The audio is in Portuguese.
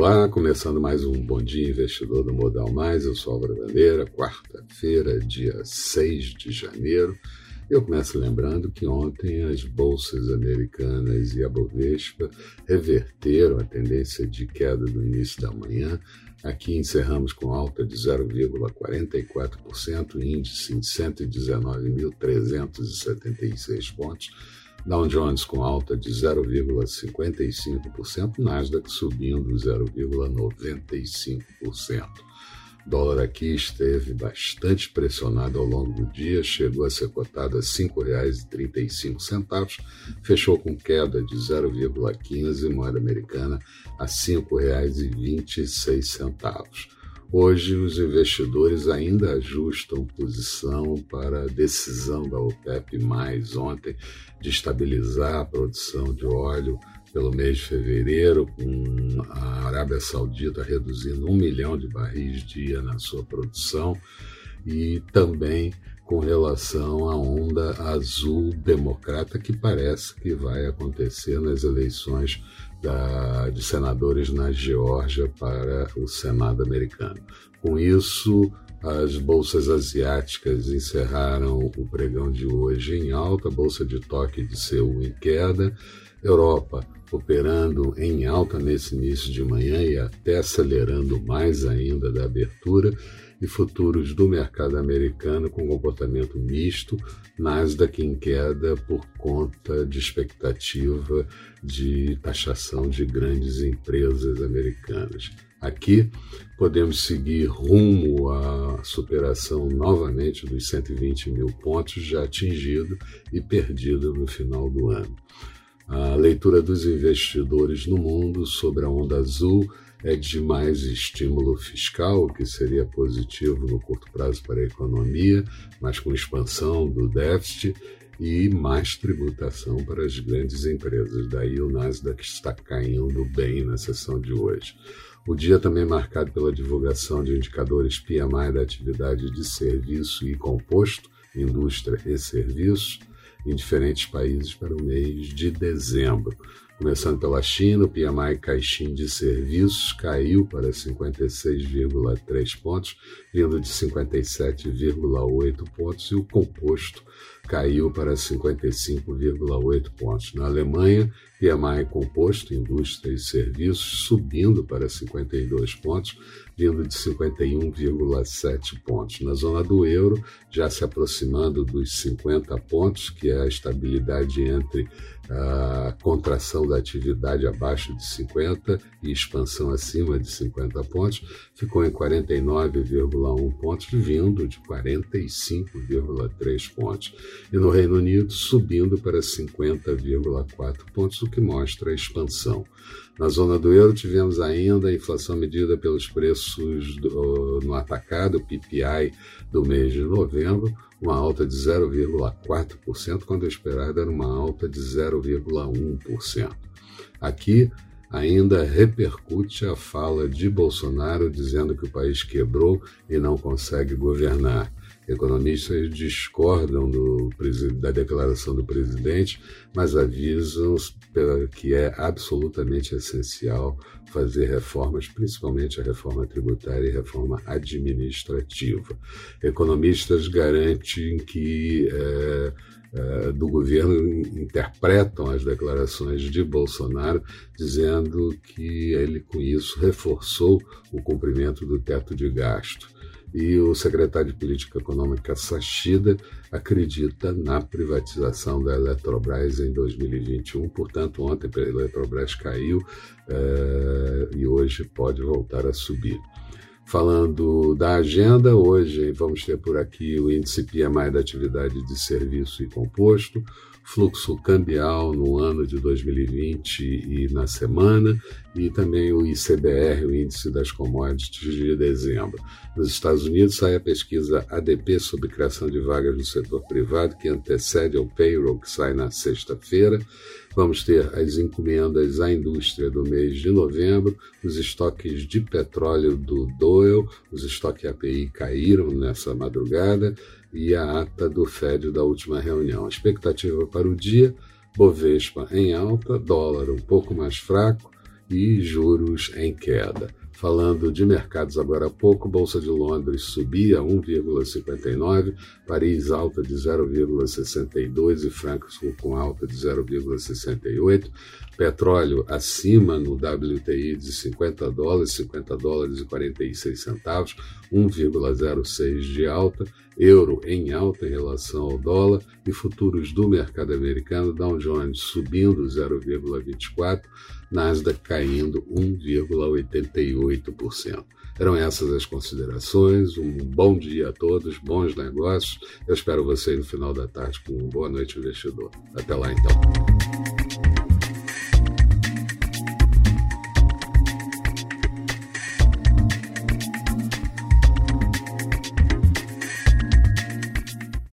Olá, começando mais um Bom Dia Investidor do Modal Mais, eu sou Álvaro Bandeira, quarta-feira, dia 6 de janeiro. Eu começo lembrando que ontem as bolsas americanas e a Bovespa reverteram a tendência de queda do início da manhã. Aqui encerramos com alta de 0,44%, índice em 119.376 pontos. Dow Jones com alta de 0,55%, Nasdaq subindo 0,95%. O dólar aqui esteve bastante pressionado ao longo do dia, chegou a ser cotado a R$ 5,35, fechou com queda de 0,15, moeda americana a R$ 5,26. Hoje, os investidores ainda ajustam posição para a decisão da OPEP mais ontem de estabilizar a produção de óleo pelo mês de fevereiro, com a Arábia Saudita reduzindo 1 milhão de barris dia na sua produção, e também com relação à onda azul democrata que parece que vai acontecer nas eleições de senadores na Geórgia para o Senado americano. Com isso, as bolsas asiáticas encerraram o pregão de hoje em alta, a bolsa de Tóquio e de Seul em queda, Europa operando em alta nesse início de manhã e até acelerando mais ainda da abertura, e futuros do mercado americano com comportamento misto, Nasdaq em queda por conta de expectativa de taxação de grandes empresas americanas. Aqui podemos seguir rumo à superação novamente dos 120 mil pontos já atingido e perdido no final do ano. A leitura dos investidores no mundo sobre a onda azul é de mais estímulo fiscal, o que seria positivo no curto prazo para a economia, mas com expansão do déficit e mais tributação para as grandes empresas. Daí o Nasdaq está caindo bem na sessão de hoje. O dia também marcado pela divulgação de indicadores PMI da atividade de serviço e composto, indústria e serviços, em diferentes países para o mês de dezembro. Começando pela China, o PMI Caixin de serviços caiu para 56,3 pontos, vindo de 57,8 pontos, e o composto caiu para 55,8 pontos. Na Alemanha, PMI composto, indústria e serviços, subindo para 52 pontos, vindo de 51,7 pontos. Na zona do euro, já se aproximando dos 50 pontos, que é a estabilidade entre a contração da atividade abaixo de 50 e expansão acima de 50 pontos, ficou em 49,1 pontos, vindo de 45,3 pontos. E no Reino Unido, subindo para 50,4 pontos, o que mostra a expansão. Na zona do euro, tivemos ainda a inflação medida pelos preços no atacado, PPI, do mês de novembro, uma alta de 0,4%, quando a esperada era uma alta de 0,1%. Aqui, ainda repercute a fala de Bolsonaro dizendo que o país quebrou e não consegue governar. Economistas discordam da declaração do presidente, mas avisam que é absolutamente essencial fazer reformas, principalmente a reforma tributária e reforma administrativa. Economistas garantem que do governo interpretam as declarações de Bolsonaro, dizendo que ele, com isso, reforçou o cumprimento do teto de gasto. E o secretário de Política Econômica, Sachida, acredita na privatização da Eletrobras em 2021. Portanto, ontem a Eletrobras caiu e hoje pode voltar a subir. Falando da agenda, hoje vamos ter por aqui o índice PMI da atividade de serviço e composto, fluxo cambial no ano de 2020 e na semana, e também o ICBR, o índice das commodities de dezembro. Nos Estados Unidos sai a pesquisa ADP sobre criação de vagas no setor privado, que antecede ao payroll, que sai na sexta-feira. Vamos ter as encomendas à indústria do mês de novembro, os estoques de petróleo do DOE, os estoques API caíram nessa madrugada, e a ata do FED da última reunião. A expectativa para o dia, Bovespa em alta, dólar um pouco mais fraco, e juros em queda. Falando de mercados agora há pouco, Bolsa de Londres subia 1,59, Paris alta de 0,62 e Frankfurt com alta de 0,68, petróleo acima no WTI de $50,46, 1,06 de alta, euro em alta em relação ao dólar e futuros do mercado americano, Dow Jones subindo 0,24%, Nasdaq caindo 1,88%. Eram essas as considerações. Um bom dia a todos, bons negócios. Eu espero vocês no final da tarde com uma boa noite, investidor. Até lá, então.